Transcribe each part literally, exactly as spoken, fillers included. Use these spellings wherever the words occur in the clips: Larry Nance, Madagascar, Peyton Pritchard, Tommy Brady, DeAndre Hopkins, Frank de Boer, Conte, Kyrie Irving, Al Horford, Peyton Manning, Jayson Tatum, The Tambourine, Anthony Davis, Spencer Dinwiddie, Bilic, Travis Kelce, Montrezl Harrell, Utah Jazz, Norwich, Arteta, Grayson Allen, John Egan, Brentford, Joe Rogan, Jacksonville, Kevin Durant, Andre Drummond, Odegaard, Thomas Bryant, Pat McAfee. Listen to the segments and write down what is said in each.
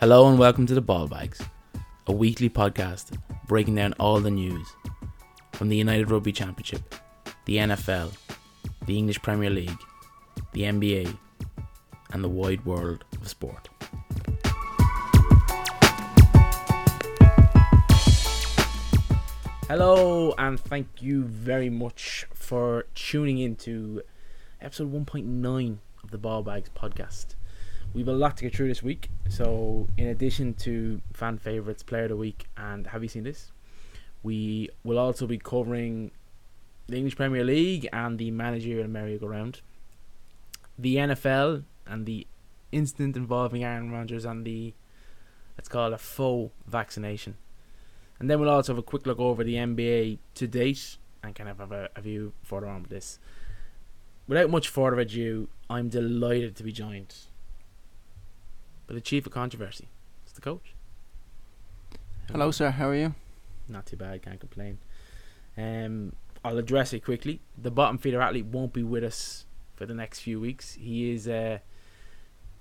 Hello and welcome to the Ball Bags, a weekly podcast breaking down all the news from the United Rugby Championship, the N F L, the English Premier League, the N B A, and the wide world of sport. Hello and thank you very much for tuning in to episode one point nine of the Ball Bags podcast. We have a lot to get through this week, so in addition to fan favourites, player of the week, and have you seen this? We will also be covering the English Premier League and the managerial merry-go-round, the N F L and the incident involving Aaron Rodgers and the, let's call it, a faux vaccination. And then we'll also have a quick look over the N B A to date and kind of have a, a view further on with this. Without much further ado, I'm delighted to be joined but the chief of controversy. It's the coach. Hello, sir. How are you? Not too bad. Can't complain. Um, I'll address it quickly. The bottom feeder athlete won't be with us for the next few weeks. He is. Uh,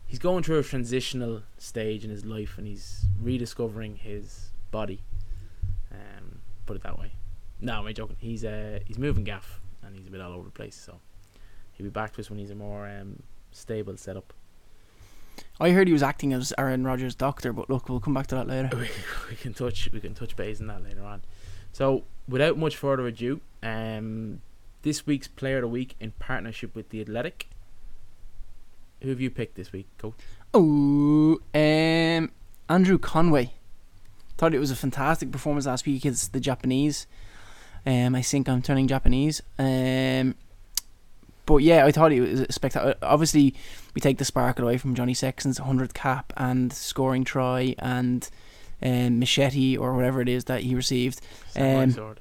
he's going through a transitional stage in his life, and he's rediscovering his body. Um, put it that way. No, I'm joking. He's uh, he's moving gaff, and he's a bit all over the place. So he'll be back to us when he's a more um, stable setup. I heard he was acting as Aaron Rodgers' doctor, but look, we'll come back to that later. We, we can touch we can touch base on that later on. So, without much further ado, um, this week's Player of the Week in partnership with The Athletic. Who have you picked this week, Coach? Oh, um, Andrew Conway. Thought it was a fantastic performance last week against the Japanese. Um, I think I'm turning Japanese. Um. But yeah, I thought it was spectacular. Obviously, we take the spark away from Johnny Sexton's one hundredth cap and scoring try and um, machete or whatever it is that he received. Um, sword.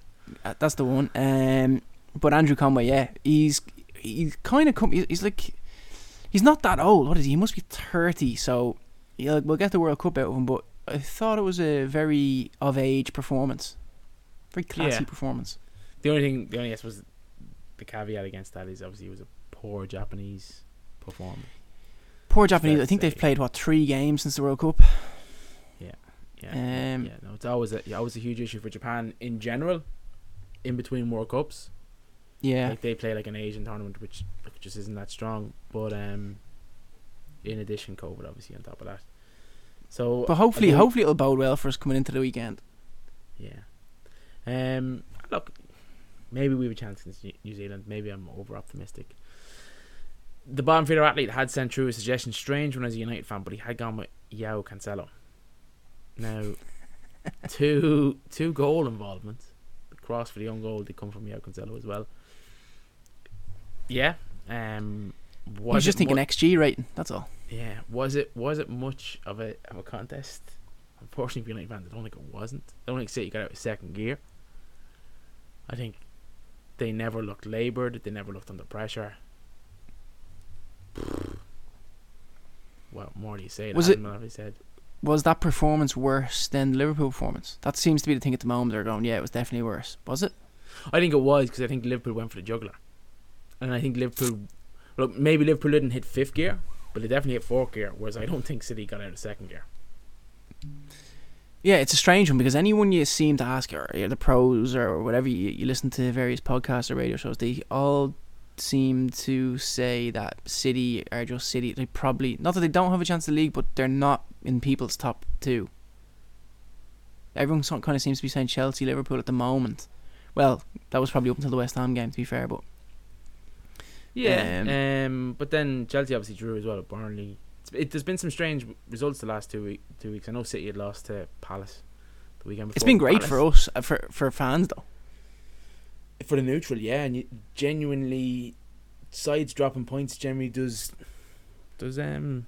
That's the one. Um, but Andrew Conway, yeah, he's he's kind of come. He's like, he's not that old. What is he? He must be thirty. So yeah, we'll get the World Cup out of him. But I thought it was a very of age performance, very classy yeah. performance. The only thing, the only guess was. The caveat against that is obviously it was a poor Japanese performance. Poor Japanese. I think they've played what three games since the World Cup. Yeah, yeah, um, yeah. No, it's always a always a huge issue for Japan in general. In between World Cups, yeah, like they play like an Asian tournament, which just isn't that strong. But um, in addition, COVID obviously on top of that. So, but hopefully, hopefully it'll bode well for us coming into the weekend. Yeah. Um. Look. Maybe we have a chance against New Zealand. Maybe I'm over-optimistic. The bottom feeder athlete had sent through a suggestion. Strange one as a United fan, but he had gone with João Cancelo. Now, two two goal involvements. The cross for the own goal did come from João Cancelo as well. Yeah. Um, was He's just thinking mu- X G rating, that's all. Yeah. Was it was it much of a, of a contest? Unfortunately for United fans, I don't think it wasn't. I don't think City got out of second gear. I think they never looked laboured. They never looked under pressure. Well, more do you say? Was, it, said. was that performance worse than the Liverpool performance? That seems to be the thing at the moment. They're going, yeah, it was definitely worse. Was it? I think it was because I think Liverpool went for the juggler. And I think Liverpool... Well, maybe Liverpool didn't hit fifth gear, but they definitely hit fourth gear, whereas I don't think City got out of second gear. Yeah, it's a strange one because anyone you seem to ask, or the pros or whatever, you, you listen to various podcasts or radio shows, they all seem to say that City are just City. They probably, not that they don't have a chance to league, but they're not in people's top two. Everyone kind of seems to be saying Chelsea, Liverpool at the moment. Well, that was probably up until the West Ham game, to be fair, but... Yeah, um, um, but then Chelsea obviously drew as well at Burnley. It, there's been some strange results the last two, week, two weeks. I know City had lost to Palace the weekend before. It's been great Palace. for us, uh, for for fans though. For the neutral, yeah, and you, genuinely, sides dropping points generally does does um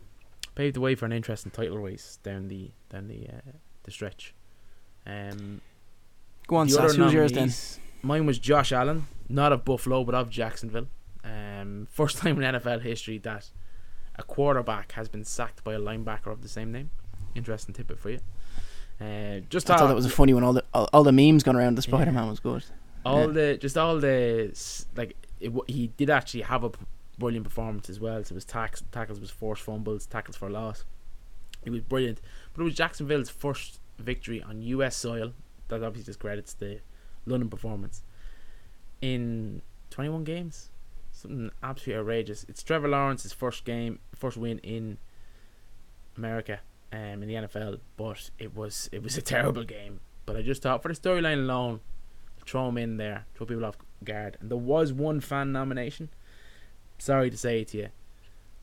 pave the way for an interesting title race down the down the uh, the stretch. Um, go on, the Sass, who's yours then? Mine was Josh Allen, not of Buffalo but of Jacksonville. Um, first time in N F L history that a quarterback has been sacked by a linebacker of the same name. Interesting tidbit for you. Uh, just I all, thought that was a funny one. All the all, all the memes going around the Spider-Man yeah. was good. All yeah. the just all the like it, he did actually have a brilliant performance as well. So it was tax, tackles, was forced fumbles, tackles for loss. It was brilliant. But it was Jacksonville's first victory on U S soil. That obviously discredits the London performance. In twenty-one games, something absolutely outrageous. It's Trevor Lawrence's first game, first win in America, um, in the N F L. But it was it was a terrible game. But I just thought, for the storyline alone, throw him in there, throw people off guard. And there was one fan nomination. Sorry to say it to you,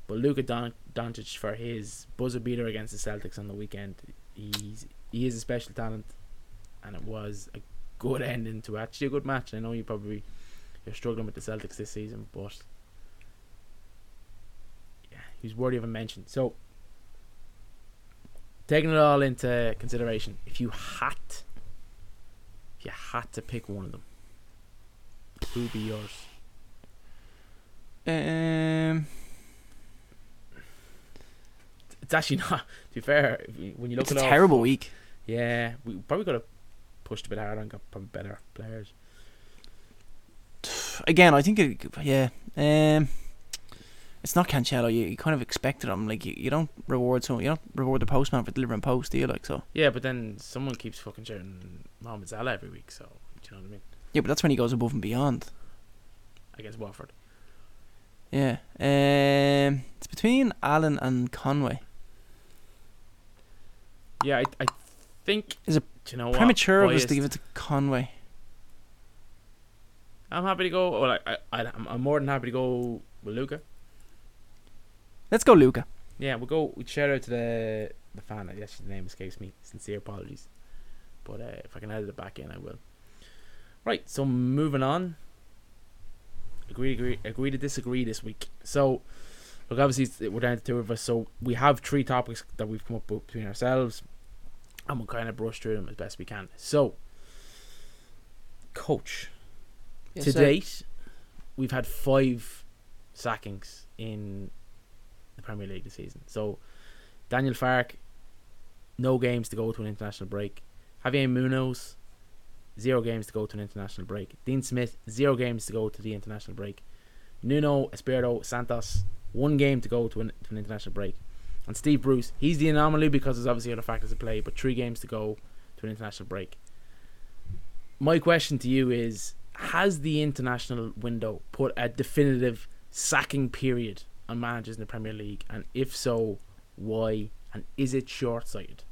but Luka Dončić for his buzzer beater against the Celtics on the weekend. He's he is a special talent, and it was a good ending to actually a good match. I know you probably you're struggling with the Celtics this season, but yeah, he's worthy of a mention. So, taking it all into consideration, if you had, if you had to pick one of them, who'd be yours? Um, it's actually not. To be fair, when you look at it, it's a terrible week. Yeah, we probably could have pushed a bit harder and got probably better players. Again, I think it, yeah. Um, it's not Cancelo. You, you kind of expected him. Like you, you don't reward someone. You don't reward the postman for delivering post, do you? Like so. Yeah, but then someone keeps fucking shouting Mohamed Salah every week. So do you know what I mean? Yeah, but that's when he goes above and beyond. Against Watford. Yeah, um, it's between Allen and Conway. Yeah, I, I think. Is it you know premature of us to give it to Conway? I'm happy to go. Well, I, I, I'm more than happy to go with Luka. Let's go, Luka. Yeah, we'll go. We shout out to the the fan. Yes, the name escapes me. Sincere apologies, but uh, if I can edit it back in, I will. Right. So moving on. Agree, agree, agree to disagree this week. So, look, obviously we're down to two of us, so we have three topics that we've come up with between ourselves, and we'll kind of brush through them as best we can. So, coach, yes, to sir. date, we've had five sackings in the Premier League this season. So, Daniel Farke, no games to go to an international break. Javier Munoz, zero games to go to an international break. Dean Smith, zero games to go to the international break. Nuno Espirito Santos, one game to go to an, to an international break. And Steve Bruce, he's the anomaly because there's obviously other factors at play, but three games to go to an international break. My question to you is, has the international window put a definitive sacking period on managers in the Premier League? And if so, why? And is it short-sighted?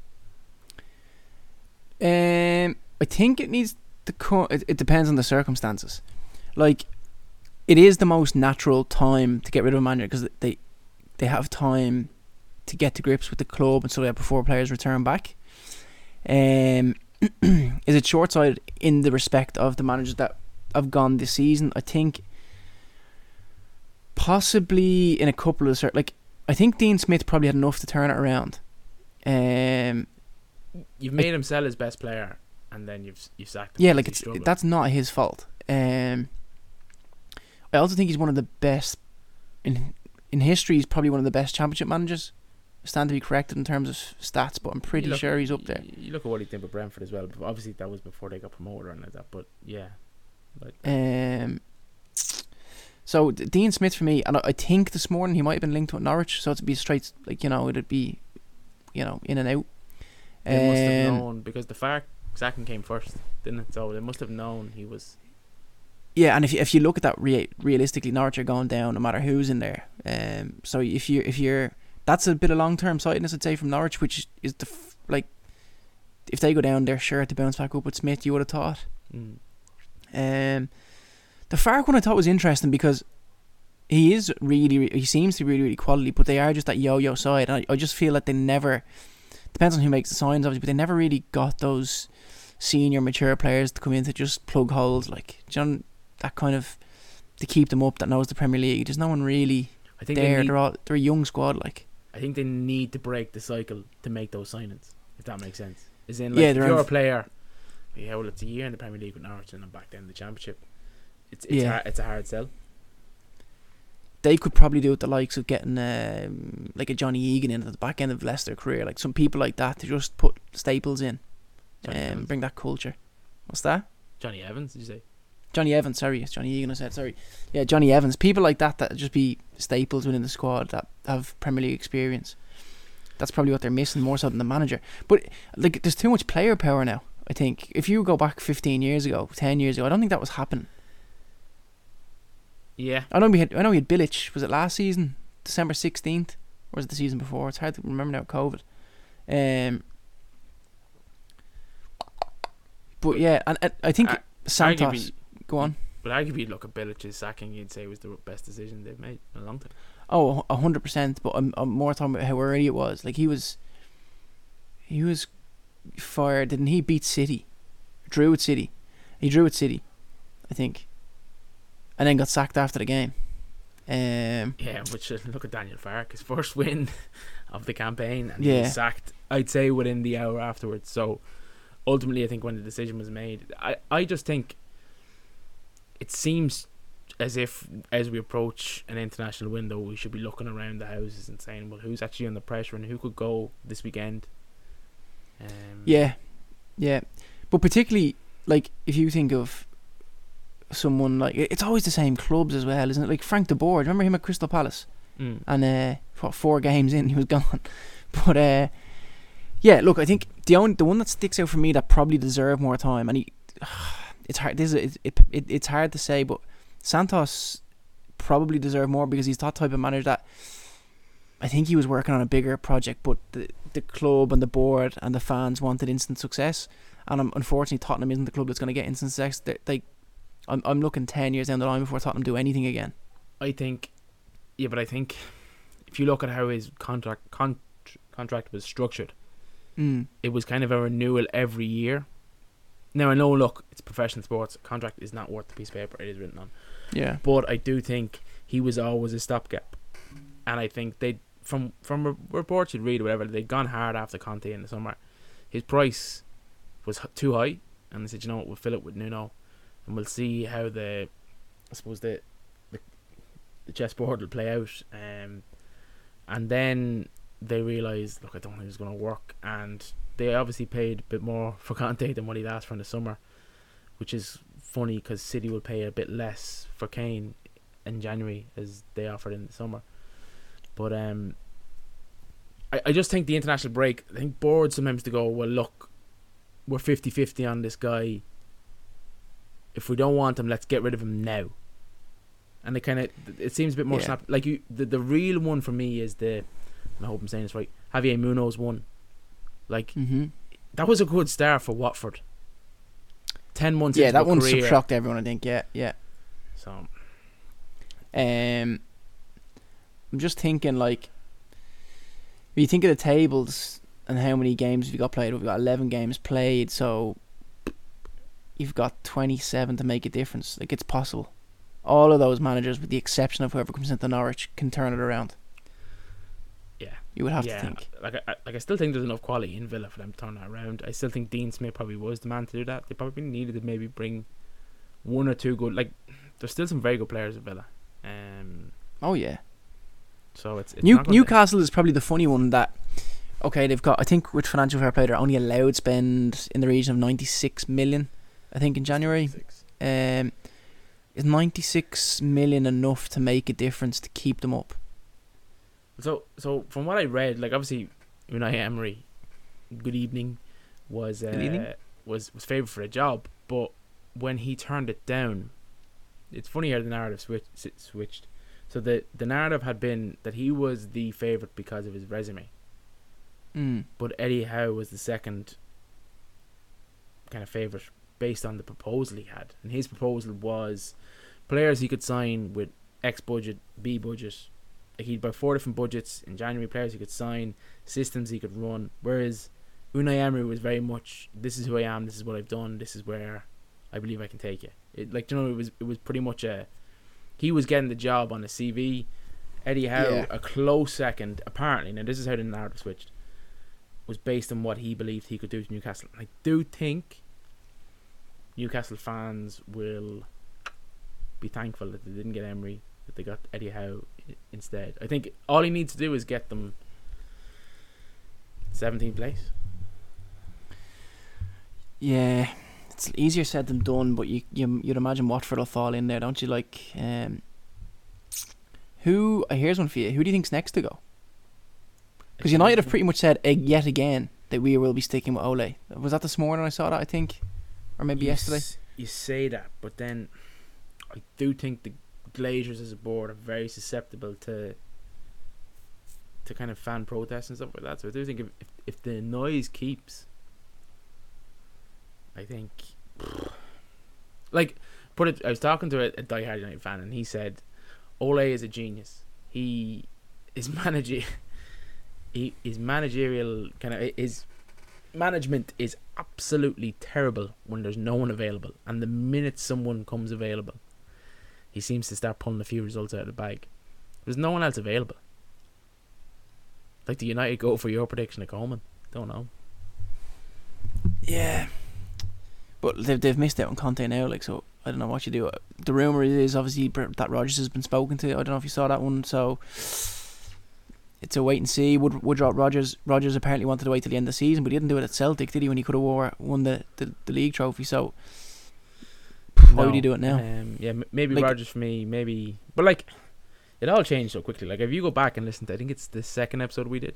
Um... I think it needs to co- it, it depends on the circumstances. Like, it is the most natural time to get rid of a manager because they they have time to get to grips with the club and so that before players return back. Um, is it short-sighted in the respect of the managers that have gone this season? I think possibly in a couple of cert- like I think Dean Smith probably had enough to turn it around. Um, you've made I, him sell his best player. And then you've you've sacked him. Yeah, like it's it, that's not his fault. Um, I also think he's one of the best in in history. He's probably one of the best championship managers. I stand to be corrected in terms of stats, but I'm pretty look, sure he's up there. You look at what he did with Brentford as well. But obviously, that was before they got promoted or anything like that. But yeah, like um, so Dean Smith for me, and I think this morning he might have been linked with Norwich. So it'd be straight, like you know, it'd be, you know, in and out. They um, must have known because the fact. Sacking came first, didn't it? So they must have known he was. Yeah, and if you, if you look at that re- realistically, Norwich are going down no matter who's in there. Um, so if you if you're that's a bit of long term sightedness, I'd say, from Norwich, which is the f- like if they go down, they're sure to bounce back up with Smith. You would have thought. Mm. Um, the Farke one I thought was interesting because he is really re- he seems to be really really quality, but they are just that yo-yo side. And I, I just feel that they never. Depends on who makes the signs, obviously, but they never really got those senior, mature players to come in to just plug holes. Like, do you know, that kind of, to keep them up, that knows the Premier League. There's no one really I think there. They need, they're, all, they're a young squad, like. I think they need to break the cycle to make those signings, if that makes sense. As in, like, yeah, if you're a player, yeah, well, it's a year in the Premier League with Norwich and I'm back then in the Championship. It's it's, yeah. hard, it's a hard sell. They could probably do it the likes of getting um, like a Johnny Egan in at the back end of Leicester career, like some people like that to just put staples in and um, bring that culture. What's that? Johnny Evans, did you say? Johnny Evans, sorry, it's Johnny Egan I said, sorry. Yeah, Johnny Evans. People like that that just be staples within the squad that have Premier League experience. that's probably what they're missing more so than the manager. But like, there's too much player power now, I think. If you go back fifteen years ago, ten years ago, I don't think that was happening. Yeah. I know we had I know we had Bilic, was it last season? December sixteenth? Or was it the season before? It's hard to remember now with COVID. Um, but yeah, and, and I think I, Santos, arguably, go on. But arguably, look at Bilic's sacking, you'd say was the best decision they've made in a long time. Oh, one hundred percent, but I'm, I'm more talking about how early it was. Like, he was he was fired, didn't he beat City? Drew with City. He drew with City, I think. And then got sacked after the game. Um, yeah, which, look at Daniel Farke, his first win of the campaign, and yeah. he was sacked, I'd say, within the hour afterwards. So, ultimately, I think when the decision was made, I, I just think it seems as if, as we approach an international window, we should be looking around the houses and saying, well, who's actually under pressure and who could go this weekend? Um, yeah, yeah. But particularly, like, if you think of someone like, it's always the same clubs as well, isn't it? Like Frank de Boer, remember him at Crystal Palace? Mm. And uh, what, four games in, he was gone. But uh, yeah, look, I think the only the one that sticks out for me that probably deserved more time, and he, it's hard. This is it, it. It's hard to say, but Santos probably deserved more because he's that type of manager that I think he was working on a bigger project, but the the club and the board and the fans wanted instant success, and um, unfortunately Tottenham isn't the club that's going to get instant success. They. they I'm I'm looking ten years down the line before Tottenham do anything again. I think, yeah, but I think if you look at how his contract con- contract was structured, mm. it was kind of a renewal every year. Now I know, look, it's professional sports. Contract is not worth the piece of paper it is written on. Yeah, but I do think he was always a stopgap, and I think they from from reports you'd read or whatever, they'd gone hard after Conte in the summer. His price was too high, and they said, you know what, we'll fill it with Nuno. And we'll see how the, I suppose the, the, the chessboard will play out. Um, and then they realised, look, I don't think it's going to work. And they obviously paid a bit more for Conte than what he'd asked for in the summer, which is funny because City will pay a bit less for Kane in January as they offered in the summer. But um, I, I just think the international break, I think boards sometimes to go, well, look, we're fifty-fifty on this guy. If we don't want him, let's get rid of him now. And they kind of, it seems a bit more yeah. snap. Like you, the, the real one for me is the, and I hope I'm saying this right, Javier Munoz one. Like, mm-hmm. that was a good start for Watford. Ten months. Yeah, into that one shocked everyone. I think. Yeah, yeah. So, um, I'm just thinking like, when you think of the tables and how many games have you got played? We've got eleven games played, so. You've got twenty-seven to make a difference. Like, it's possible. All of those managers, with the exception of whoever comes into Norwich, can turn it around. Yeah, you would have yeah. to think. Like, I, like I still think there's enough quality in Villa for them to turn that around. I still think Dean Smith probably was the man to do that. They probably needed to maybe bring one or two good. Like, there's still some very good players at Villa. Um, oh yeah. So it's, it's New, not Newcastle to... is probably the funny one that. Okay, they've got. I think with financial fair play, they're only allowed spend in the region of ninety-six million. I think in January. Um, is ninety-six million enough to make a difference to keep them up? So, so from what I read, like obviously, Unai Emery, good evening, was uh, good evening. was was favoured for a job, but when he turned it down, it's funny how the narrative switch, switched. So the the narrative had been that he was the favourite because of his resume, mm. but Eddie Howe was the second kind of favourite. Based on the proposal he had, and his proposal was players he could sign with X budget, B budget. Like he'd buy four different budgets in January. Players he could sign, systems he could run. Whereas Unai Emery was very much, this is who I am, this is what I've done, this is where I believe I can take it. It like you know, it was it was pretty much a he was getting the job on a C V. Eddie Howe, yeah. a close second, apparently. Now this is how the narrative switched. Was based on what he believed he could do to Newcastle. And I do think. Newcastle fans will be thankful that they didn't get Emery, that they got Eddie Howe instead. I think all he needs to do is get them seventeenth place. Yeah, it's easier said than done, but you, you, you'd imagine Watford will fall in there, don't you? Like, um, who, here's one for you, who do you think's next to go? Because United have pretty much said uh, yet again that we will be sticking with Ole. Was that this morning I saw that, I think? Or maybe you yesterday? S- you say that, but then I do think the Glazers as a board are very susceptible to to kind of fan protests and stuff like that. So I do think if if, if the noise keeps, I think... Like, put it. I was talking to a, a diehard United fan, and he said, "Ole is a genius. He is managing. He his managerial kind of his management is absolutely terrible when there's no one available, and the minute someone comes available, he seems to start pulling a few results out of the bag. There's no one else available. Like, the United go for your prediction of Coleman? Don't know. Yeah." But they've, they've missed out on Conte now, like, so I don't know what you do. The rumour is, obviously, that Rodgers has been spoken to. I don't know if you saw that one, so it's a wait and see. Would would Rodgers Rodgers apparently wanted to wait till the end of the season, but he didn't do it at Celtic, did he, when he could have won the, the, the league trophy? So why no, would he do it now? Um, yeah, maybe like, Rodgers for me, maybe... But, like, it all changed so quickly. Like, if you go back and listen to, I think it's the second episode we did.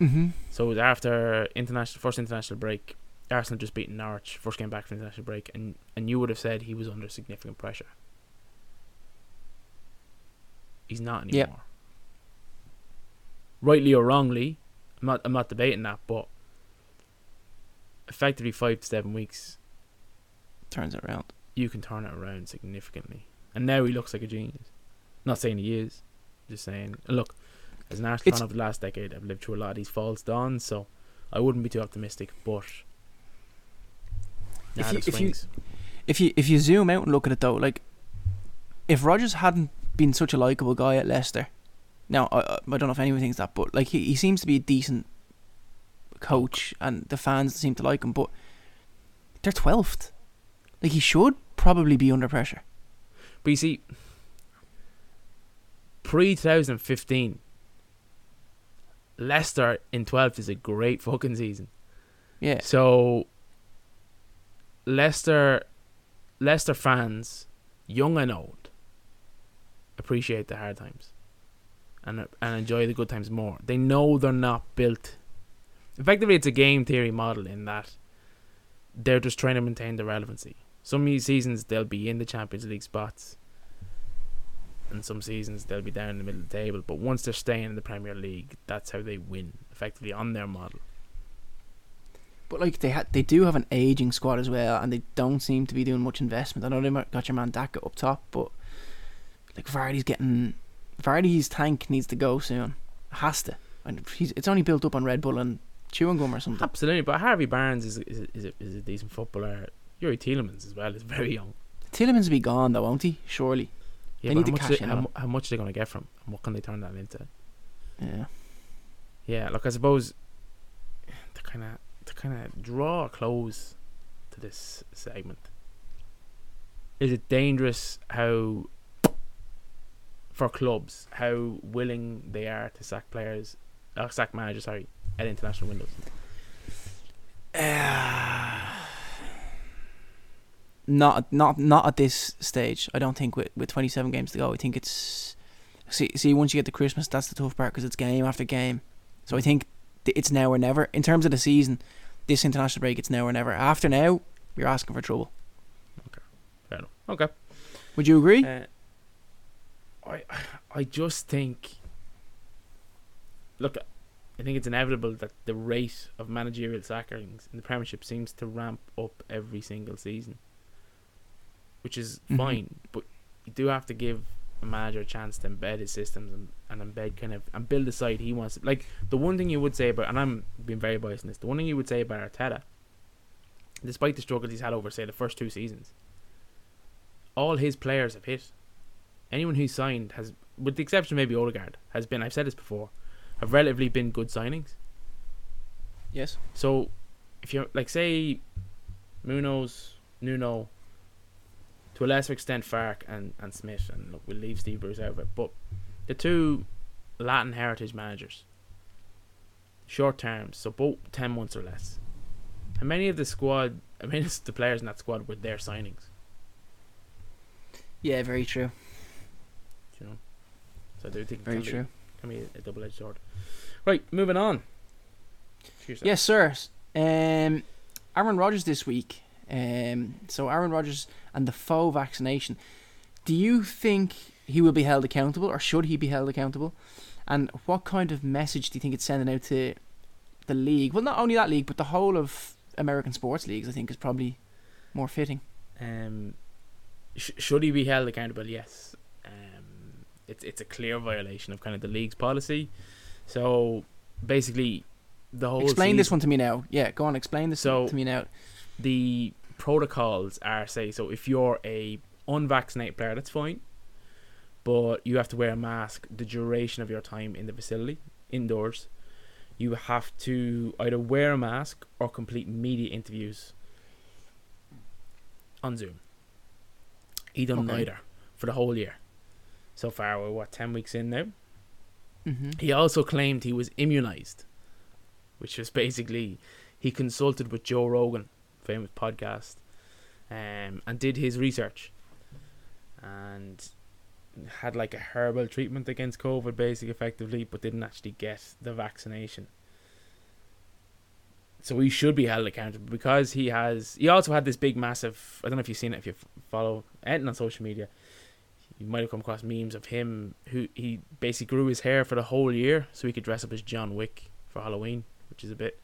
Mm-hmm. So it was after international first international break. Arsenal just beaten Norwich, first game back from the international break, and, and you would have said he was under significant pressure. He's not anymore. Yep. Rightly or wrongly, I'm not I'm not debating that, but effectively five to seven weeks turns it around. You can turn it around significantly. And now he looks like a genius. I'm not saying he is, I'm just saying, look, as an Arsenal fan over the last decade, I've lived through a lot of these falls dawns, so I wouldn't be too optimistic, but Nah, if, you, if you if you if you zoom out and look at it though, like, if Rodgers hadn't been such a likeable guy at Leicester, now I I don't know if anyone thinks that, but like he, he seems to be a decent coach and the fans seem to like him, but they're twelfth. Like, he should probably be under pressure. But you see, pre twenty fifteen, Leicester in twelfth is a great fucking season. Yeah. So. Leicester Leicester fans, young and old, appreciate the hard times and and enjoy the good times more. They know they're not built. Effectively, it's a game theory model in that they're just trying to maintain their relevancy. Some seasons they'll be in the Champions League spots, and some seasons they'll be down in the middle of the table. But once they're staying in the Premier League, that's how they win, effectively, on their model. But like they ha- they do have an ageing squad as well, and they don't seem to be doing much investment. I know they got your man Daka up top, but like Vardy's getting Vardy's tank needs to go soon. It has to, and he's, it's only built up on Red Bull and chewing gum or something. Absolutely, but Harvey Barnes is is is a, is a decent footballer. Yuri Tielemans as well is very young. Tielemans will be gone though, won't he? Surely. Yeah, they need to cash they, in. How, how much are they going to get from him, and what can they turn that into? Yeah. Yeah, look, I suppose they're kind of. To kind of draw a close to this segment, is it dangerous how for clubs how willing they are to sack players or sack managers sorry at international windows? Uh, not not not at this stage, I don't think. With, with twenty-seven games to go, I think it's see, see once you get to Christmas, that's the tough part, because it's game after game. So I think it's now or never. In terms of the season, this international break, it's now or never. After now, you're asking for trouble. Okay, fair enough. Okay, would you agree? Uh, I, I just think. Look, I think it's inevitable that the rate of managerial sackings in the Premiership seems to ramp up every single season, which is mm-hmm. fine. But you do have to give manager a chance to embed his systems and, and embed kind of and build the side he wants to, like the one thing you would say about and I'm being very biased in this the one thing you would say about Arteta, despite the struggles he's had over say the first two seasons, all his players have hit. Anyone who's signed has, with the exception maybe Odegaard, has been, I've said this before, have relatively been good signings. Yes. So if you're like say Munoz, Nuno, to a lesser extent Farke and, and Smith, and look, we'll leave Steve Bruce out of it, but the two Latin heritage managers, short terms, so both ten months or less, how many of the squad I mean the players in that squad were their signings? Yeah, very true. Do you know? So I do think very it can, true. Be, can be a double edged sword. Right, moving on. Cheers, yes, sir. Um, Aaron Rodgers this week. Um, so Aaron Rodgers and the faux vaccination. Do you think he will be held accountable, or should he be held accountable? And what kind of message do you think it's sending out to the league? Well, not only that league, but the whole of American sports leagues, I think, is probably more fitting. Um, sh- should he be held accountable? Yes. Um, it's it's a clear violation of kind of the league's policy. So basically, the whole explain season, this one to me now. Yeah, go on, explain this so to me now. The protocols are, say, so if you're a unvaccinated player, that's fine, but you have to wear a mask the duration of your time in the facility indoors. You have to either wear a mask or complete media interviews on Zoom. He done okay. neither for the whole year. So far, we're what ten weeks in now. Mm-hmm. He also claimed he was immunized, which was basically he consulted with Joe Rogan, famous podcast, um, and did his research and had like a herbal treatment against COVID, basically, effectively, but didn't actually get the vaccination. So he should be held accountable because he has. He also had this big, massive. I don't know if you've seen it, if you follow anything on social media. You might have come across memes of him who he basically grew his hair for the whole year so he could dress up as John Wick for Halloween, which is a bit,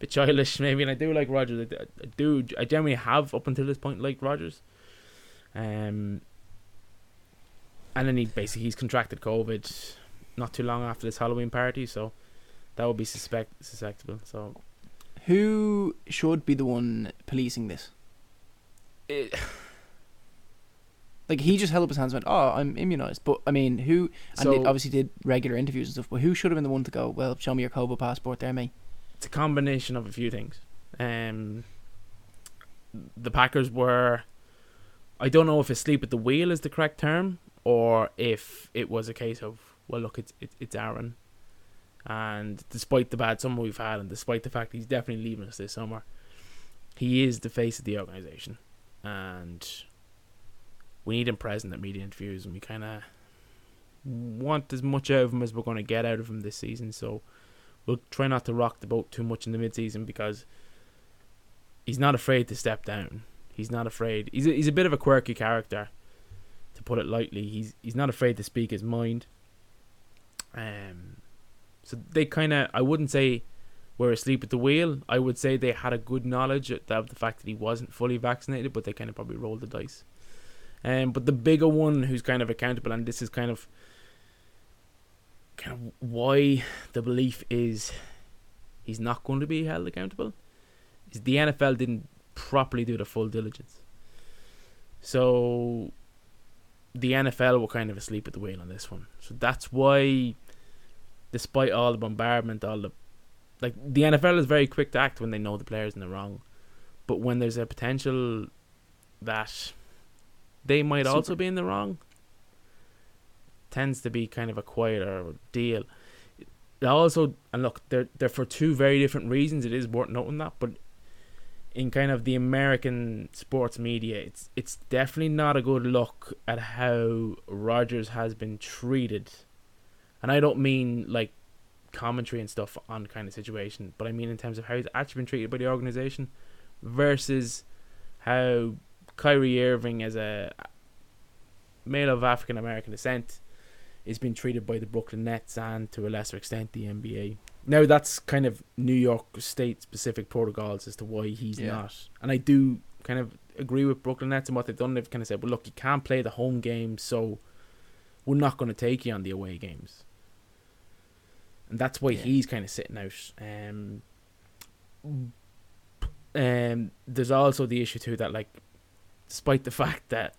bit childish maybe. And I do like Rodgers. I do. I generally have up until this point liked Rodgers. Um, and then he basically he's contracted COVID not too long after this Halloween party, so that would be suspect susceptible. So, who should be the one policing this? It. Like, he just held up his hands and went, oh, I'm immunised. But, I mean, who... And so, they obviously did regular interviews and stuff, but who should have been the one to go, well, show me your COVID passport there, mate? It's a combination of a few things. Um, the Packers were... I don't know if asleep at the wheel is the correct term, or if it was a case of, well, look, it's it, it's Aaron. And despite the bad summer we've had, and despite the fact he's definitely leaving us this summer, he is the face of the organisation. And... we need him present at media interviews, and we kind of want as much out of him as we're going to get out of him this season. So we'll try not to rock the boat too much in the mid-season because he's not afraid to step down. He's not afraid. He's a, he's a bit of a quirky character, to put it lightly. He's he's not afraid to speak his mind. Um, so they kind of, I wouldn't say were asleep at the wheel. I would say they had a good knowledge of the fact that he wasn't fully vaccinated, but they kind of probably rolled the dice. Um, but the bigger one who's kind of accountable, and this is kind of kind of why the belief is he's not going to be held accountable, is the N F L didn't properly do the full diligence. So the N F L were kind of asleep at the wheel on this one. So that's why, despite all the bombardment, all the like, the N F L is very quick to act when they know the player's in the wrong. But when there's a potential that they might Super. also be in the wrong, tends to be kind of a quieter deal. It also, and look, they're, they're for two very different reasons. It is worth noting that, but in kind of the American sports media, it's it's definitely not a good look at how Rodgers has been treated. And I don't mean like commentary and stuff on kind of situation, but I mean in terms of how he's actually been treated by the organization versus how Kyrie Irving, as a male of African American descent, is being treated by the Brooklyn Nets and, to a lesser extent, the N B A. Now, that's kind of New York State-specific protocols as to why he's yeah. not. And I do kind of agree with Brooklyn Nets and what they've done. They've kind of said, well, look, you can't play the home games, so we're not going to take you on the away games. And that's why yeah. he's kind of sitting out. Um, um, there's also the issue, too, that, like, despite the fact that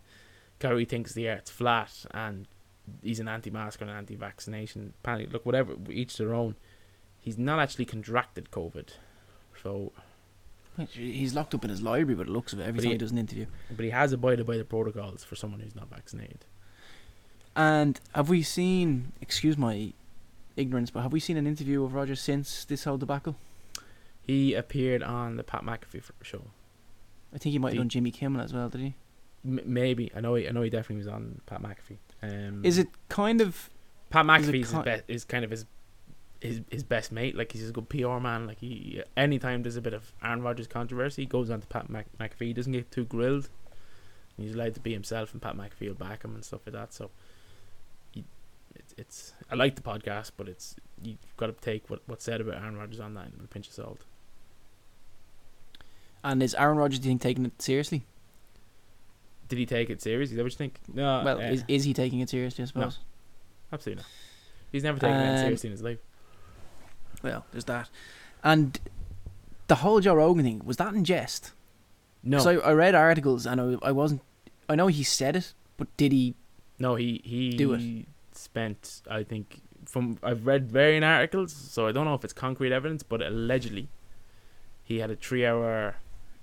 Kyrie thinks the earth's flat and he's an anti-masker and anti-vaccination, panic, look, whatever, each their own, he's not actually contracted COVID. So he's locked up in his library, but it looks of it every time he, he does an interview. But he has abided by the protocols for someone who's not vaccinated. And have we seen, excuse my ignorance, but have we seen an interview of Rodgers since this whole debacle? He appeared on the Pat McAfee show. I think he might have done Jimmy Kimmel as well, did he? M- maybe. I know he, I know he definitely was on Pat McAfee. Um, is it kind of... Pat McAfee is, is, con- be- is kind of his his his best mate. Like, he's a good P R man. Like, he, anytime there's a bit of Aaron Rodgers controversy, he goes on to Pat Mc, McAfee. He doesn't get too grilled. He's allowed to be himself, and Pat McAfee will back him and stuff like that. So, he, it, it's I like the podcast, but it's you've got to take what, what's said about Aaron Rodgers on that with a pinch of salt. And is Aaron Rodgers, do you think, taking it seriously? Did he take it seriously? Is that what you think? No. Well, uh, is is he taking it seriously, I suppose? No, absolutely not. He's never taken um, it seriously in his life. Well, there's that. And the whole Joe Rogan thing, was that in jest? No. So I, I read articles and I, I wasn't... I know he said it, but did he No, he, he do it? spent, I think... from I've read varying articles, so I don't know if it's concrete evidence, but allegedly he had a three-hour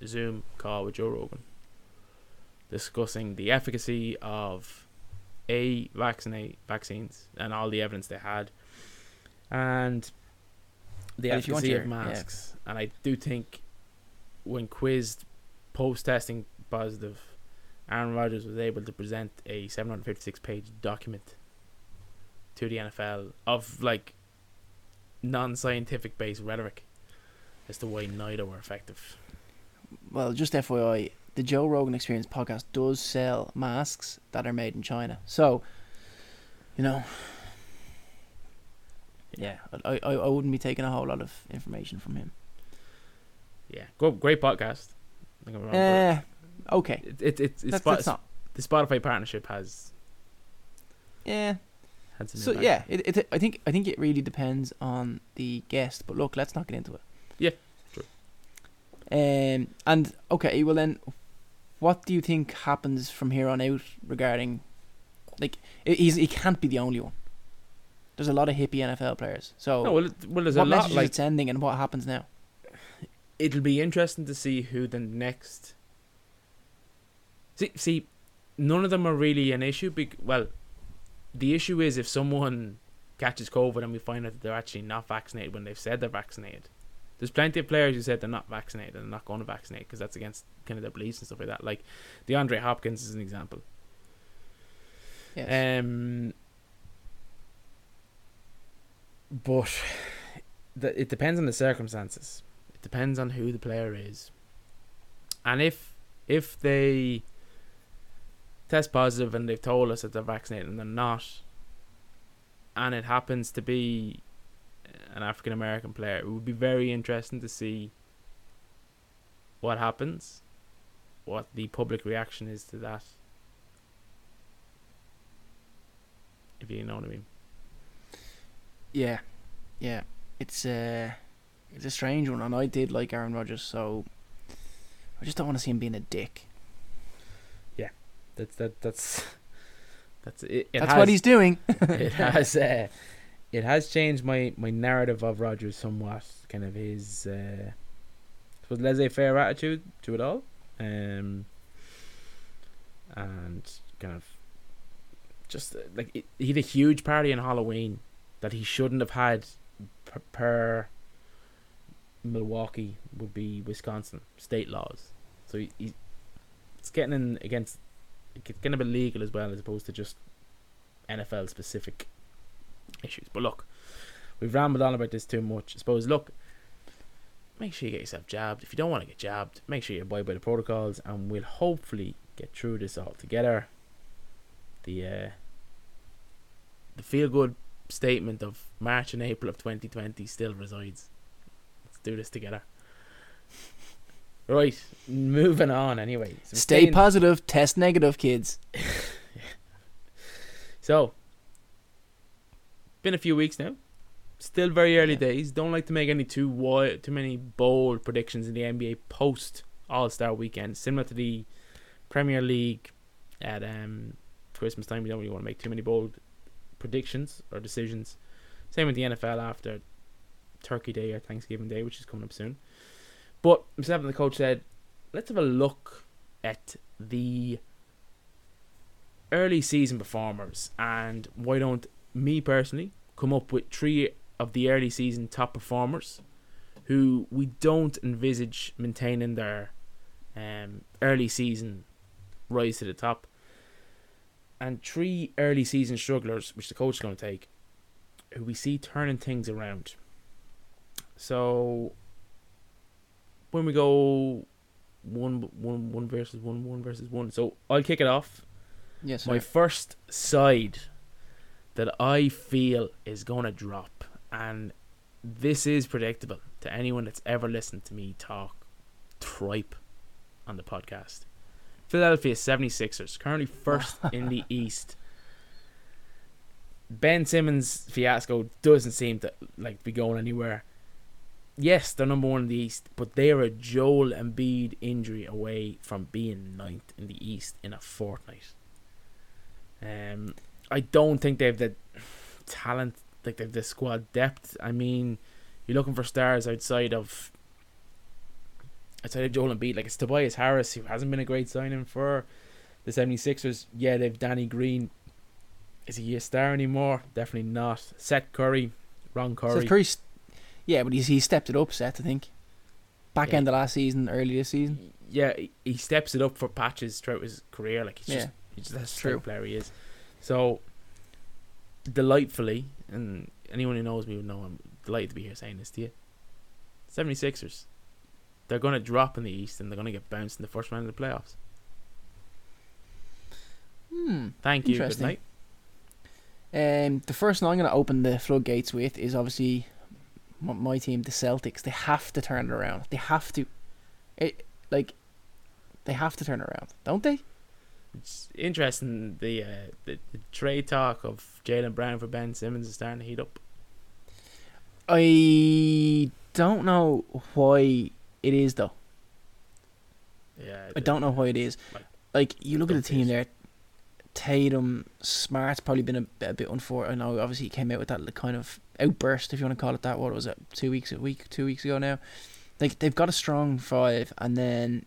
Zoom call with Joe Rogan, discussing the efficacy of a vaccinate vaccines and all the evidence they had, and the but efficacy your, of masks. Yeah. And I do think, when quizzed post-testing positive, Aaron Rodgers was able to present a seven hundred fifty-six page document to the N F L of like non-scientific based rhetoric as to why neither were effective. Well, just F Y I, the Joe Rogan Experience podcast does sell masks that are made in China. So, you know, yeah, I I, I wouldn't be taking a whole lot of information from him. Yeah, great podcast. I think I'm wrong, uh, okay. It, it, it, it's that's, Spot- that's not... The Spotify partnership has... Yeah. Had some so, impact. yeah, it, it, I think I think it really depends on the guest. But look, let's not get into it. Yeah, true. Um, and, okay, well then... What do you think happens from here on out regarding, like, he's he can't be the only one. There's a lot of hippie N F L players. So, no, well, well, there's what a lot, message like, it's sending, and what happens now? It'll be interesting to see who the next. See, see, none of them are really an issue. Be- well, the issue is if someone catches COVID and we find out that they're actually not vaccinated when they've said they're vaccinated. There's plenty of players who said they're not vaccinated and they're not going to vaccinate because that's against kind of their beliefs and stuff like that. Like DeAndre Hopkins is an example. Yes. Um, but the, it depends on the circumstances. It depends on who the player is. And if if they test positive and they've told us that they're vaccinated and they're not, and it happens to be an African American player, it would be very interesting to see what happens, what the public reaction is to that, if you know what I mean. Yeah, yeah, it's a uh, it's a strange one, and I did like Aaron Rodgers, so I just don't want to see him being a dick. Yeah, that's that that's that's it. it that's has, what he's doing. It has. Uh, It has changed my, my narrative of Rodgers somewhat, kind of his uh, laissez-faire attitude to it all, um, and kind of just like it, he had a huge party on Halloween that he shouldn't have had. Per, per Milwaukee would be Wisconsin state laws, so he, he it's getting in against it's getting a bit legal as well as opposed to just N F L specific issues. But look, we've rambled on about this too much. I suppose, look, make sure you get yourself jabbed. If you don't want to get jabbed, make sure you abide by the protocols, and we'll hopefully get through this all together. The uh, the feel good statement of March and April of twenty twenty still resides. Let's do this together. Right, moving on anyway. So Stay staying... positive, test negative, kids. Yeah. So, been a few weeks now, still very early yeah. days. Don't like to make any too wild, too many bold predictions in the N B A post All-Star weekend, similar to the Premier League at um, Christmas time. You don't really want to make too many bold predictions or decisions. Same with the N F L after Turkey Day or Thanksgiving Day, which is coming up soon. But myself and the coach said, let's have a look at the early season performers, and why don't me personally come up with three of the early season top performers who we don't envisage maintaining their um, early season rise to the top, and three early season strugglers which the coach is going to take who we see turning things around. So when we go one one one versus one, one versus one, so I'll kick it off. Yes, sir. My first side that I feel is going to drop, and this is predictable to anyone that's ever listened to me talk tripe on the podcast. Philadelphia seventy-sixers, currently first in the East. Ben Simmons fiasco doesn't seem to like be going anywhere. Yes, they're number one in the East, but they are a Joel Embiid injury away from being ninth in the East in a fortnight. Um, I don't think they have the talent, like they have the squad depth. I mean, you're looking for stars outside of outside of Joel Embiid. Like, it's Tobias Harris, who hasn't been a great signing for the seventy-sixers. Yeah, they've Danny Green. Is he a star anymore? Definitely not. Seth Curry, Ron Curry. Seth Curry's, yeah, but he's, he stepped it up, Seth, I think. Back yeah. end of last season, early this season. Yeah, he, he steps it up for patches throughout his career. Like, he's yeah. just, he's just that's true. Player he is. So, delightfully, and anyone who knows me would know I'm delighted to be here saying this to you. seventy-sixers, they're going to drop in the East and they're going to get bounced in the first round of the playoffs. Hmm. Thank you. Good night. Um, the first one I'm going to open the floodgates with is obviously my team, the Celtics. They have to turn it around. They have to. It, like, they have to turn it around, don't they? It's interesting, the, uh, the, the trade talk of Jaylen Brown for Ben Simmons is starting to heat up. I don't know why it is, though. Yeah, I don't know why it is. Like, like you look at the team there. Tatum, Smart's probably been a, a bit unfortunate. I know, obviously, he came out with that kind of outburst, if you want to call it that. What was it? Two weeks a week, two weeks ago now. Like, they've got a strong five, and then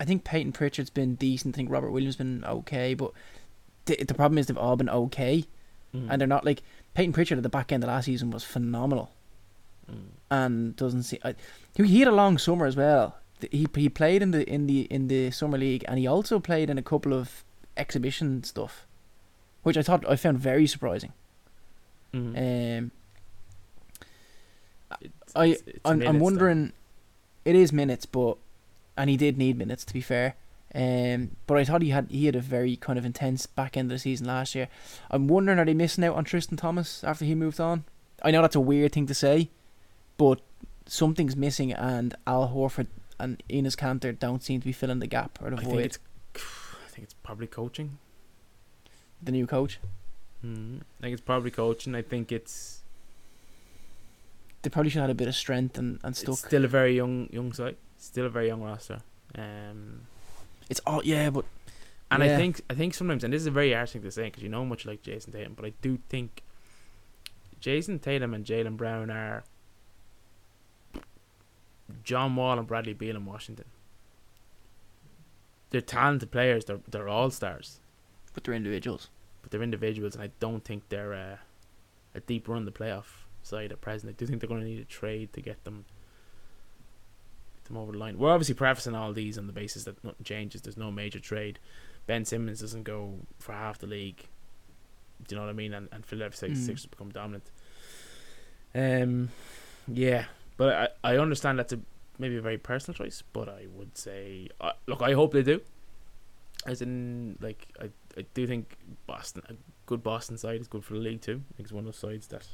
I think Peyton Pritchard's been decent. I think Robert Williams has been okay, but th- the problem is they've all been okay, mm. and they're not like Peyton Pritchard at the back end of last season was phenomenal, mm. and doesn't see. I, he had a long summer as well. He he played in the in the in the summer league, and he also played in a couple of exhibition stuff, which I thought I found very surprising. Mm. Um, it's, I it's I'm, minutes, I'm wondering, though. It is minutes, but and he did need minutes, to be fair. Um, but I thought he had he had a very kind of intense back end of the season last year. I'm wondering, are they missing out on Tristan Thomas after he moved on? I know that's a weird thing to say, but something's missing, and Al Horford and Enes Kanter don't seem to be filling the gap or the I void. Think it's I think it's probably coaching. The new coach. Mm-hmm. I think it's probably coaching. I think it's. They probably should have had a bit of strength and and stuff. Still a very young young side. Still a very young roster. Um, it's all yeah, but and yeah. I think I think sometimes, and this is a very harsh thing to say because you know much like Jayson Tatum, but I do think Jayson Tatum and Jaylen Brown are John Wall and Bradley Beal in Washington. They're talented players. They're they're all stars, but they're individuals. But they're individuals, and I don't think they're uh, a deep run in the playoff side at present. I do think they're going to need a trade to get them get them over the line. We're obviously prefacing all these on the basis that nothing changes. There's no major trade. Ben Simmons doesn't go for half the league. Do you know what I mean? And and Philadelphia mm. seventy-sixers become dominant. Um, yeah, but I I understand that's a. Maybe a very personal choice, but I would say, uh, look, I hope they do. As in, like, I, I do think Boston, a good Boston side is good for the league too. I think it's one of those sides that,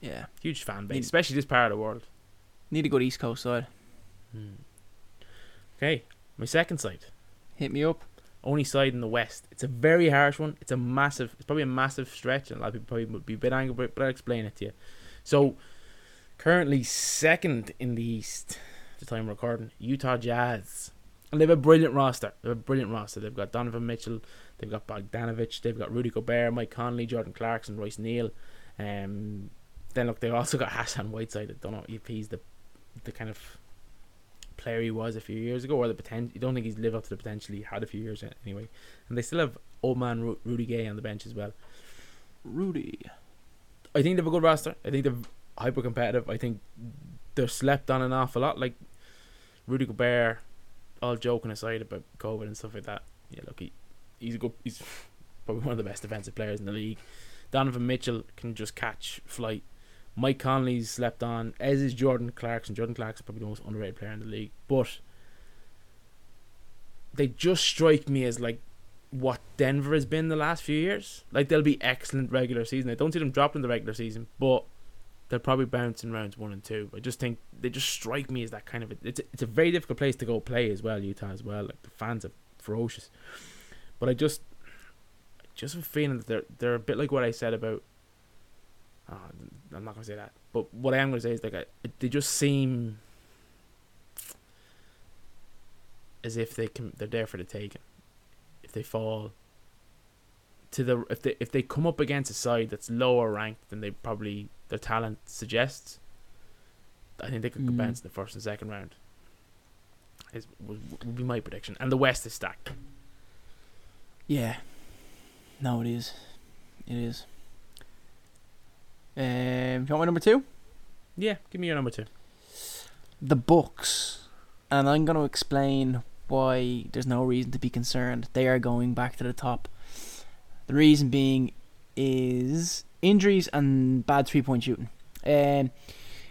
yeah, huge fan base, need, especially this part of the world. Need a good East Coast side. Hmm. Okay, my second side. Hit me up. Only side in the West. It's a very harsh one. It's a massive. It's probably a massive stretch, and a lot of people probably would be a bit angry, but I'll explain it to you. So, currently second in the East. The time recording, Utah Jazz, and they have a brilliant roster. They have a brilliant roster. They've got Donovan Mitchell, they've got Bogdanovich, they've got Rudy Gobert, Mike Conley, Jordan Clarkson, Royce Neal. Um, then look, they've also got Hassan Whiteside. I don't know if he's the the kind of player he was a few years ago, or the potential. You don't think he's lived up to the potential he had a few years anyway. And they still have old man Ru- Rudy Gay on the bench as well. Rudy, I think they have a good roster. I think they're hyper competitive. I think they're slept on an awful lot, like. Rudy Gobert, all joking aside about COVID and stuff like that, yeah, look, he, he's a good, he's probably one of the best defensive players in the league. Donovan Mitchell can just catch flight. Mike Conley's slept on, as is Jordan Clarkson. Jordan Clarkson is probably the most underrated player in the league. But they just strike me as like what Denver has been the last few years. Like, they'll be excellent regular season. I don't see them dropping the regular season, but they'll probably bounce in rounds one and two. I just think they just strike me as that kind of a, it's a, it's a very difficult place to go play as well, Utah as well. Like, the fans are ferocious. But I just just have a feeling that they're they're a bit like what I said about oh, I'm not going to say that. But what I am going to say is like I, they just seem as if they can, they're there for the taking. If they fall to the if they if they come up against a side that's lower ranked than they probably their talent suggests, I think they could mm. bounce in the first and second round. Is would be my prediction. And the West is stacked. Yeah. No, it is. It is. Um, you want my number two? Yeah, give me your number two. The Bucks, and I'm going to explain why there's no reason to be concerned. They are going back to the top. The reason being is injuries and bad three-point shooting. Um,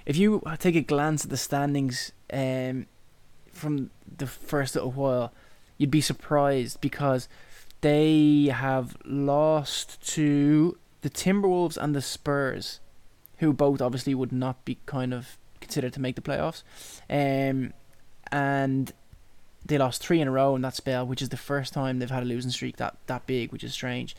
if you take a glance at the standings um, from the first little while, you'd be surprised because they have lost to the Timberwolves and the Spurs, who both obviously would not be kind of considered to make the playoffs. Um, and they lost three in a row in that spell, which is the first time they've had a losing streak that, that big, which is strange.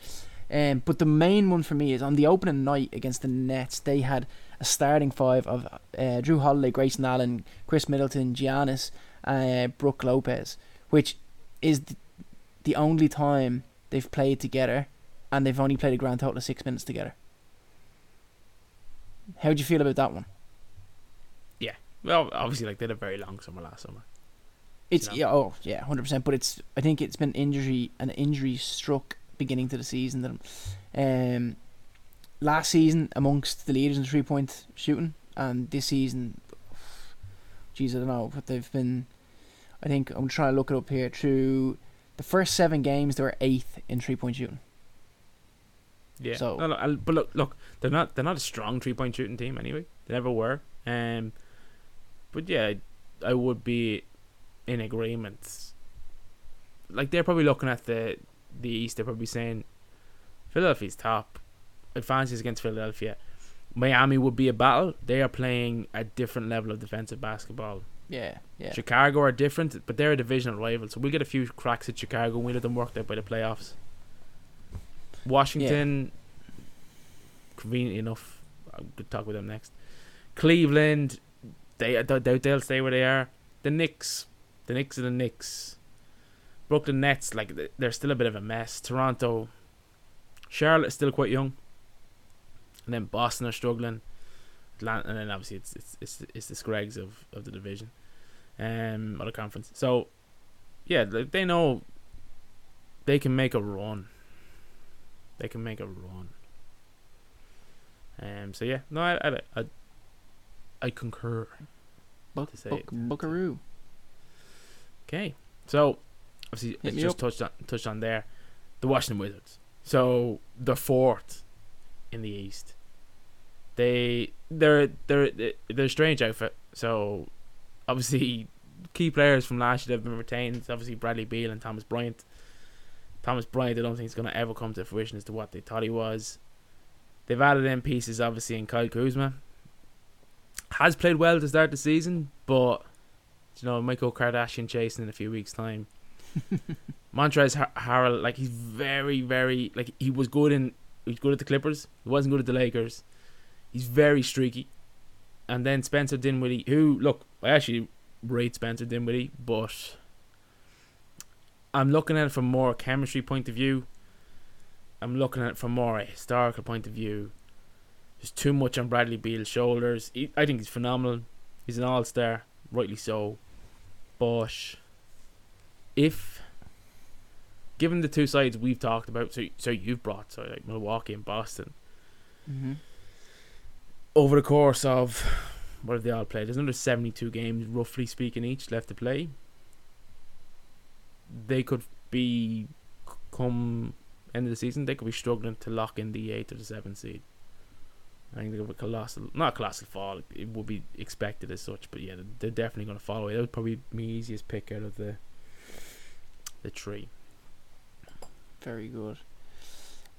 Um, but the main one for me is on the opening night against the Nets, they had a starting five of uh, Drew Holiday, Grayson Allen, Chris Middleton, Giannis, uh, Brooke Lopez, which is the, the only time they've played together. And they've only played a grand total of six minutes together. How do you feel about that one? Yeah, well, obviously, like, they had a very long summer last summer. It's you know? yeah, oh yeah, one hundred percent. But it's I think it's been injury an injury struck beginning to the season. That um, last season amongst the leaders in three point shooting, and this season, geez, I don't know, but they've been. I think I'm trying to look it up here. Through the first seven games, they were eighth in three point shooting. Yeah, so. no, no, but look, look, they're not they're not a strong three point shooting team anyway. They never were. Um, but yeah, I, I would be in agreement. Like, they're probably looking at the the East. They're probably saying Philadelphia's top. Advances against Philadelphia. Miami would be a battle. They are playing a different level of defensive basketball. Yeah, yeah. Chicago are different, but they're a divisional rival. So we'll get a few cracks at Chicago. And we'll have them worked out by the playoffs. Washington, yeah. Convenient enough, I could talk with them next. Cleveland, they I doubt they'll stay where they are. The Knicks, the Knicks are the Knicks. Brooklyn Nets, like, they're still a bit of a mess. Toronto, Charlotte's still quite young, and then Boston are struggling. Atlanta, and then obviously it's it's it's, it's the Scrags of, of the division, um, or the conference. So, yeah, they know they can make a run. They can make a run. Um. So yeah, no, I, I, I, I concur. Buck, to say buck, buckaroo. Okay, so obviously it's just up. touched on touched on there, the Washington Wizards. So they're fourth in the East. They they're they're they're a strange outfit. So obviously key players from last year have been retained. It's obviously Bradley Beal and Thomas Bryant. Thomas Bryant, I don't think is going to ever come to fruition as to what they thought he was. They've added in pieces, obviously, in Kyle Kuzma. Has played well to start the season, but, you know, Michael Kardashian chasing in a few weeks' time. Montrezl Har- Harrell, like, he's very, very, like, he was good in, he was good at the Clippers. He wasn't good at the Lakers. He's very streaky. And then Spencer Dinwiddie, who, look, I actually rate Spencer Dinwiddie, but I'm looking at it from more a chemistry point of view. I'm looking at it from more a historical point of view. There's too much on Bradley Beal's shoulders. He, I think he's phenomenal. He's an all-star, rightly so. But if, given the two sides we've talked about, so so you've brought, so like Milwaukee and Boston, mm-hmm. over the course of, what have they all played? There's another seventy-two games, roughly speaking, each left to play. They could be come end of the season, they could be struggling to lock in the eighth or the seventh seed. I think they could be colossal, not a colossal fall. It would be expected as such, but yeah, they're definitely going to fall away. That was probably my easiest pick out of the the three. Very good.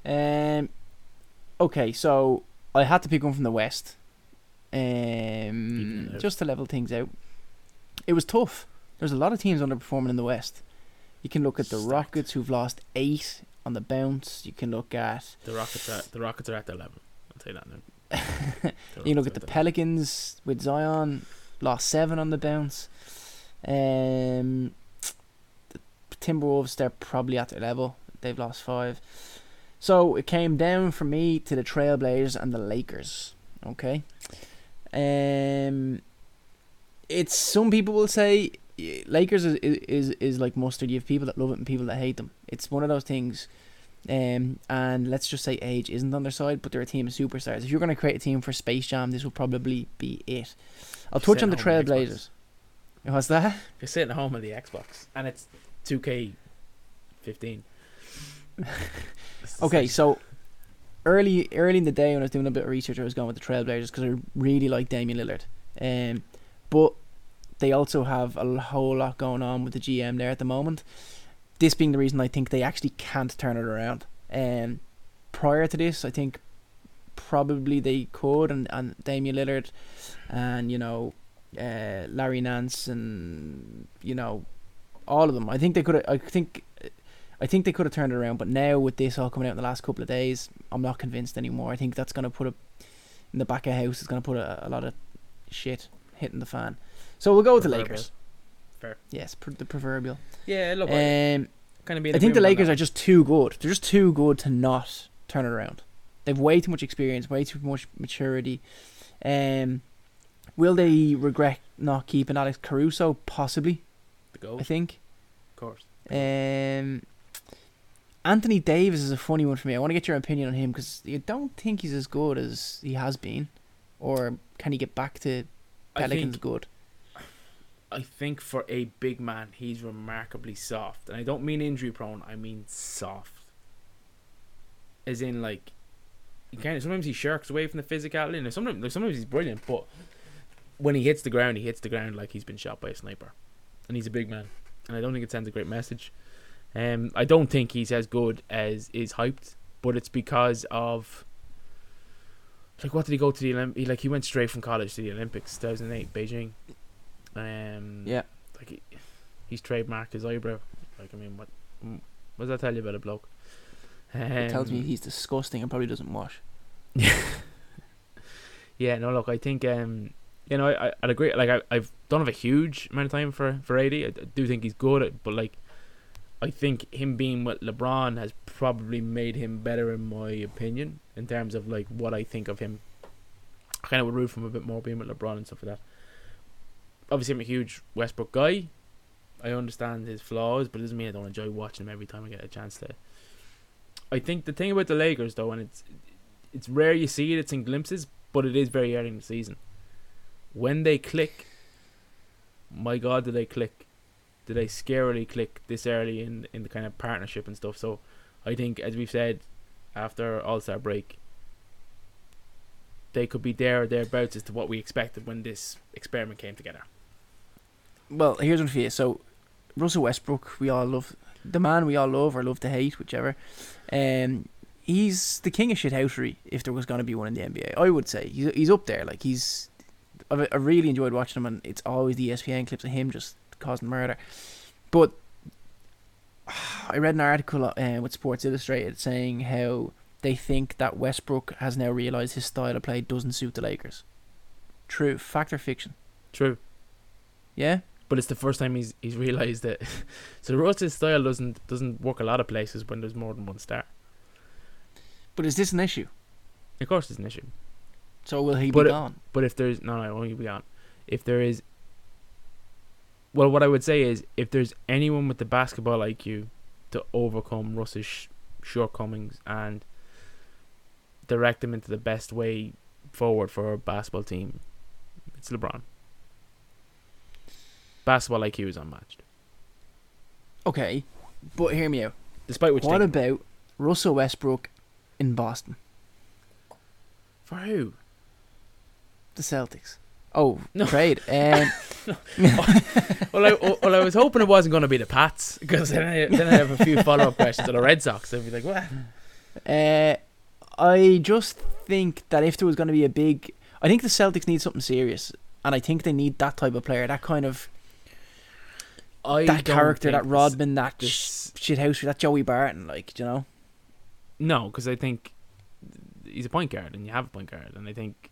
Um, okay, so I had to pick one from the West, um, just to level things out. It was tough. There's a lot of teams underperforming in the West. You can look at the Rockets, who've lost eight on the bounce. You can look at the Rockets. Are, the Rockets are at their level. I'll tell you that now. You look at the Pelicans with Zion, lost seven on the bounce. Um, the Timberwolves, they're probably at their level. They've lost five. So it came down for me to the Trailblazers and the Lakers. Okay. Um, it's some people will say Lakers is is, is like mustard. You have people that love it and people that hate them. It's one of those things. Um, and let's just say age isn't on their side, but they're a team of superstars. If you're going to create a team for Space Jam, this will probably be it. I'll touch on the Trailblazers. What's that? You're sitting at home on the Xbox, and it's two K fifteen. Okay, so early early in the day when I was doing a bit of research, I was going with the Trailblazers because I really like Damian Lillard, um, but they also have a whole lot going on with the G M there at the moment. This being the reason I think they actually can't turn it around. Um, prior to this, I think probably they could, and, and Damian Lillard and, you know, uh, Larry Nance and, you know, all of them. I think they could. I think. I think they could have turned it around, but now with this all coming out in the last couple of days, I'm not convinced anymore. I think that's going to put a, in the back of the house, it's going to put a, a lot of shit hitting the fan. So we'll go with the Lakers. Fair. Yes, pr- the proverbial. Yeah, I love it. Um, kind of be I think the Lakers are just too good. They're just too good to not turn it around. They've way too much experience, way too much maturity. Um, will they regret not keeping Alex Caruso? Possibly. The goal. I think. Of course. Um... Anthony Davis is a funny one for me. I want to get your opinion on him because you don't think he's as good as he has been, or can he get back to Pelicans I think, good? I think for a big man, he's remarkably soft, and I don't mean injury prone. I mean soft, as in like, you kind of sometimes he shirks away from the physicality, and sometimes like, sometimes he's brilliant, but when he hits the ground, he hits the ground like he's been shot by a sniper, and he's a big man, and I don't think it sends a great message. Um, I don't think he's as good as is hyped, but it's because of like what did he go to the Olymp- he, like he went straight from college to the Olympics, two thousand eight Beijing. Um, yeah, like he, he's trademarked his eyebrow. Like I mean, what what does that tell you about a bloke? Um, it tells me he's disgusting and probably doesn't wash. Yeah, no, look, I think um, you know, I, I I'd agree. Like I I've don't have a huge amount of time for for A D. I, I do think he's good, at, but like. I think him being with LeBron has probably made him better in my opinion in terms of like what I think of him. I kind of would root for him a bit more being with LeBron and stuff like that. Obviously I'm a huge Westbrook guy. I understand his flaws, but it doesn't mean I don't enjoy watching him every time I get a chance to. I think the thing about the Lakers though, and it's it's rare you see it, it's in glimpses, but it is very early in the season. When they click, my God, do they click. Do they scarily click this early in, in the kind of partnership and stuff? So I think, as we've said, after All-Star break, they could be there or thereabouts as to what we expected when this experiment came together. Well, here's one for you. So Russell Westbrook, we all love, the man we all love or love to hate, whichever. Um, he's the king of shithousery if there was going to be one in the N B A. I would say he's he's up there. Like he's, I've, I really enjoyed watching him, and it's always the E S P N clips of him just causing murder. But uh, I read an article uh, with Sports Illustrated saying how they think that Westbrook has now realised his style of play doesn't suit the Lakers. True. Fact or fiction? True. Yeah? But it's the first time he's he's realised it. So Russ's style doesn't doesn't work a lot of places when there's more than one star. But is this an issue? Of course it's an issue. So will he but be gone? It, but if there's... No, no, won't he be gone? If there is... Well, what I would say is, if there's anyone with the basketball I Q to overcome Russ's sh- shortcomings and direct him into the best way forward for our basketball team, it's LeBron. Basketball I Q is unmatched. Okay, but hear me out. Despite which, what about Russell Westbrook in Boston. For who? The Celtics. Oh, no. Trade. Um, well, I, well, I was hoping it wasn't going to be the Pats, because then I, then I have a few follow-up questions on the Red Sox. I'd be like, what? Uh, I just think that if there was going to be a big... I think the Celtics need something serious, and I think they need that type of player, that kind of... I that character, that Rodman, that just shithouse, that Joey Barton, like, do you know? No, because I think he's a point guard, and you have a point guard, and I think...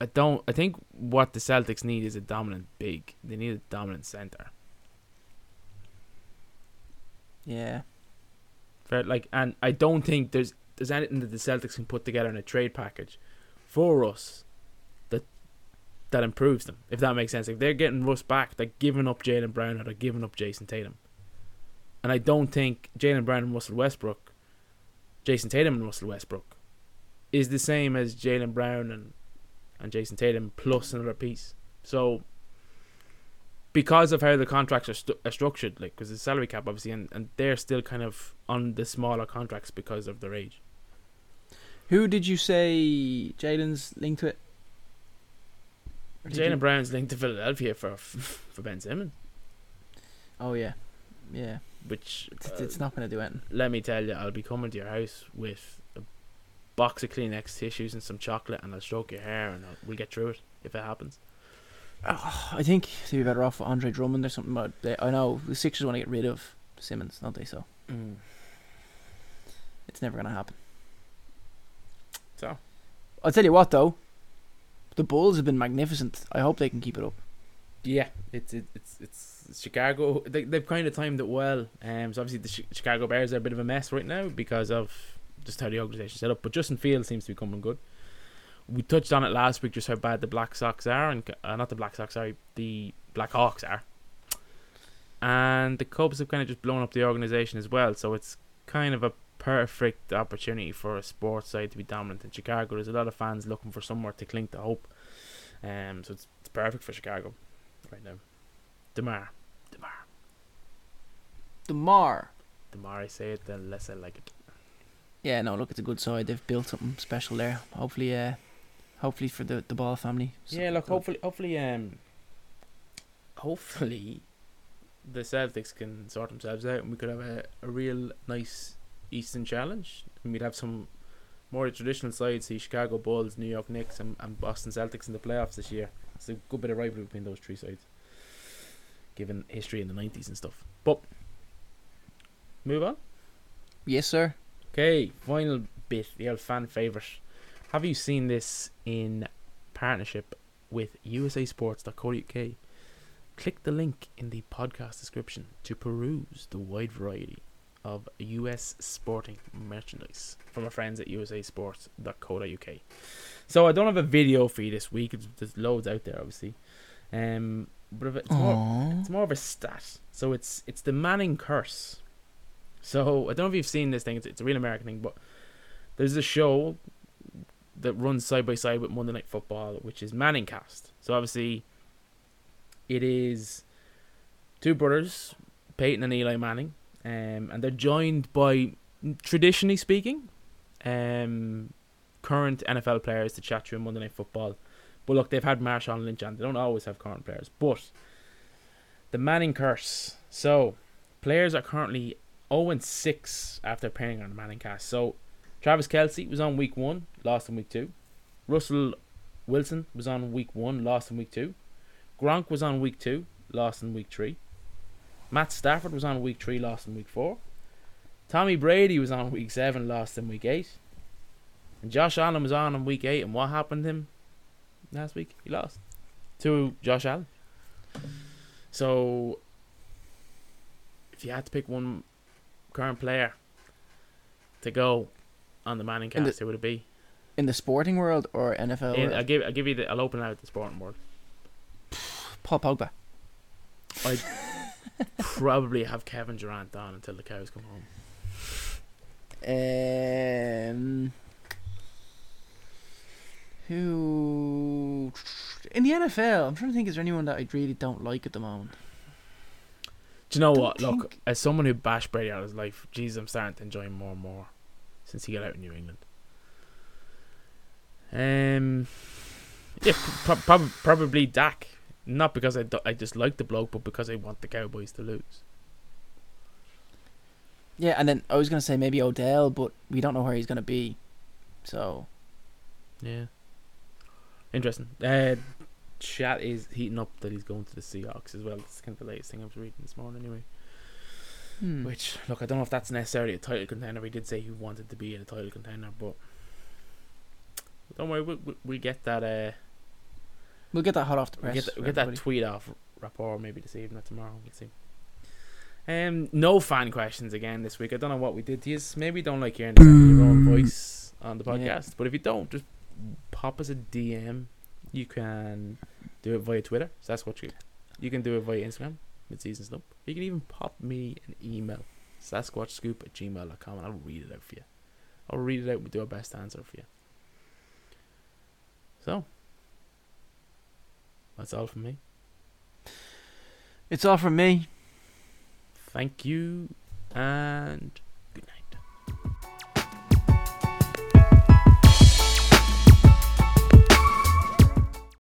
I don't. I think what the Celtics need is a dominant big. They need a dominant center. Yeah. Fair, like, and I don't think there's there's anything that the Celtics can put together in a trade package for Russ that that improves them. If that makes sense, if they're getting Russ back, they're giving up Jaylen Brown or they're giving up Jayson Tatum. And I don't think Jaylen Brown and Russell Westbrook, Jayson Tatum and Russell Westbrook, is the same as Jaylen Brown and. and Jayson Tatum plus another piece. So because of how the contracts are, stu- are structured, like, because the salary cap obviously, and, and they're still kind of on the smaller contracts because of their age. Who did you say Jaylen's linked with? Jaylen you... Brown's linked to Philadelphia for for Ben Simmons. Oh yeah, yeah. Which it's, uh, it's not going to do anything. Let me tell you, I'll be coming to your house with box of Kleenex tissues and some chocolate, and I'll stroke your hair, and I'll, we'll get through it if it happens. Oh, I think they'd be better off with Andre Drummond or something. But they, I know the Sixers want to get rid of Simmons, don't they? So mm. it's never going to happen. So I'll tell you what, though, the Bulls have been magnificent. I hope they can keep it up. Yeah, it's it, it's it's Chicago. They they've kind of timed it well. Um, so obviously the Sh- Chicago Bears are a bit of a mess right now because of. Just how the organisation set up, but Justin Fields seems to be coming good. We touched on it last week, just how bad the Black Sox are, and uh, not the Black Sox, sorry, the Black Hawks are, and the Cubs have kind of just blown up the organisation as well. So it's kind of a perfect opportunity for a sports side to be dominant in Chicago. There's a lot of fans looking for somewhere to cling to hope, um, so it's, it's perfect for Chicago right now. DeMar, DeMar, DeMar, DeMar. I say it, the less I like it. Yeah, no, look, it's a good side. They've built something special there. Hopefully, uh, hopefully for the, the Ball family. So yeah, look, hopefully, hopefully, um, hopefully, the Celtics can sort themselves out, and we could have a, a real nice Eastern challenge. And we'd have some more traditional sides: see Chicago Bulls, New York Knicks, and, and Boston Celtics in the playoffs this year. It's a good bit of rivalry between those three sides, given history in the nineties and stuff. But move on. Yes, sir. Okay, final bit, the old fan favourite. Have you seen this in partnership with U S A sports dot co dot U K? Click the link in the podcast description to peruse the wide variety of U S sporting merchandise from our friends at U S A sports dot co dot U K. So I don't have a video for you this week. There's loads out there, obviously. Um, but it's more, it's more of a stat. So it's it's the Manning curse. So, I don't know if you've seen this thing, it's, it's a real American thing, but there's a show that runs side by side with Monday Night Football, which is Manningcast. So, obviously, it is two brothers, Peyton and Eli Manning, um, and they're joined by, traditionally speaking, um, current N F L players to chat through Monday Night Football. But look, they've had Marshawn Lynch on, they don't always have current players. But, the Manning curse. So, players are currently... oh and six after appearing on the Manningcast. So, Travis Kelce was on week one, lost in week two. Russell Wilson was on week one, lost in week two. Gronk was on week two, lost in week three. Matt Stafford was on week three, lost in week four. Tommy Brady was on week seven, lost in week eight. And Josh Allen was on in week eight. And what happened to him last week? He lost to Josh Allen. So, if you had to pick one... current player to go on the Manningcast, who would it be? In the sporting world or N F L? In, world? I'll give I'll give you the I'll open out the sporting world. Paul Pogba. I'd probably have Kevin Durant on until the cows come home. Um, who in the N F L? I'm trying to think. Is there anyone that I really don't like at the moment? Do you know what? Think... Look, as someone who bashed Brady out of his life, geez, I'm starting to enjoy him more and more since he got out in New England. Um, yeah, pro- pro- probably Dak. Not because I, do- I just like the bloke, but because I want the Cowboys to lose. Yeah, and then I was going to say maybe Odell, but we don't know where he's going to be. So. Yeah. Interesting. Uh, chat is heating up that he's going to the Seahawks as well. That's kind of the latest thing I was reading this morning anyway. Hmm. Which, look, I don't know if that's necessarily a title contender. He did say he wanted to be in a title contender, but don't worry, we, we, we get that... Uh, we'll get that hot off the press. We'll get, that, we'll get that tweet off rapport maybe this evening or tomorrow. We'll see. Um, no fan questions again this week. I don't know what we did to you. Maybe you don't like hearing your own voice on the podcast, yeah. But if you don't, just pop us a D M. You can do it via Twitter, so that's what you you can do it via Instagram, Midseason Slump. You can even pop me an email, sasquatch scoop at gmail dot com, and I'll read it out for you. I'll read it out and do our best to answer for you. So that's all from me. It's all from me. Thank you, and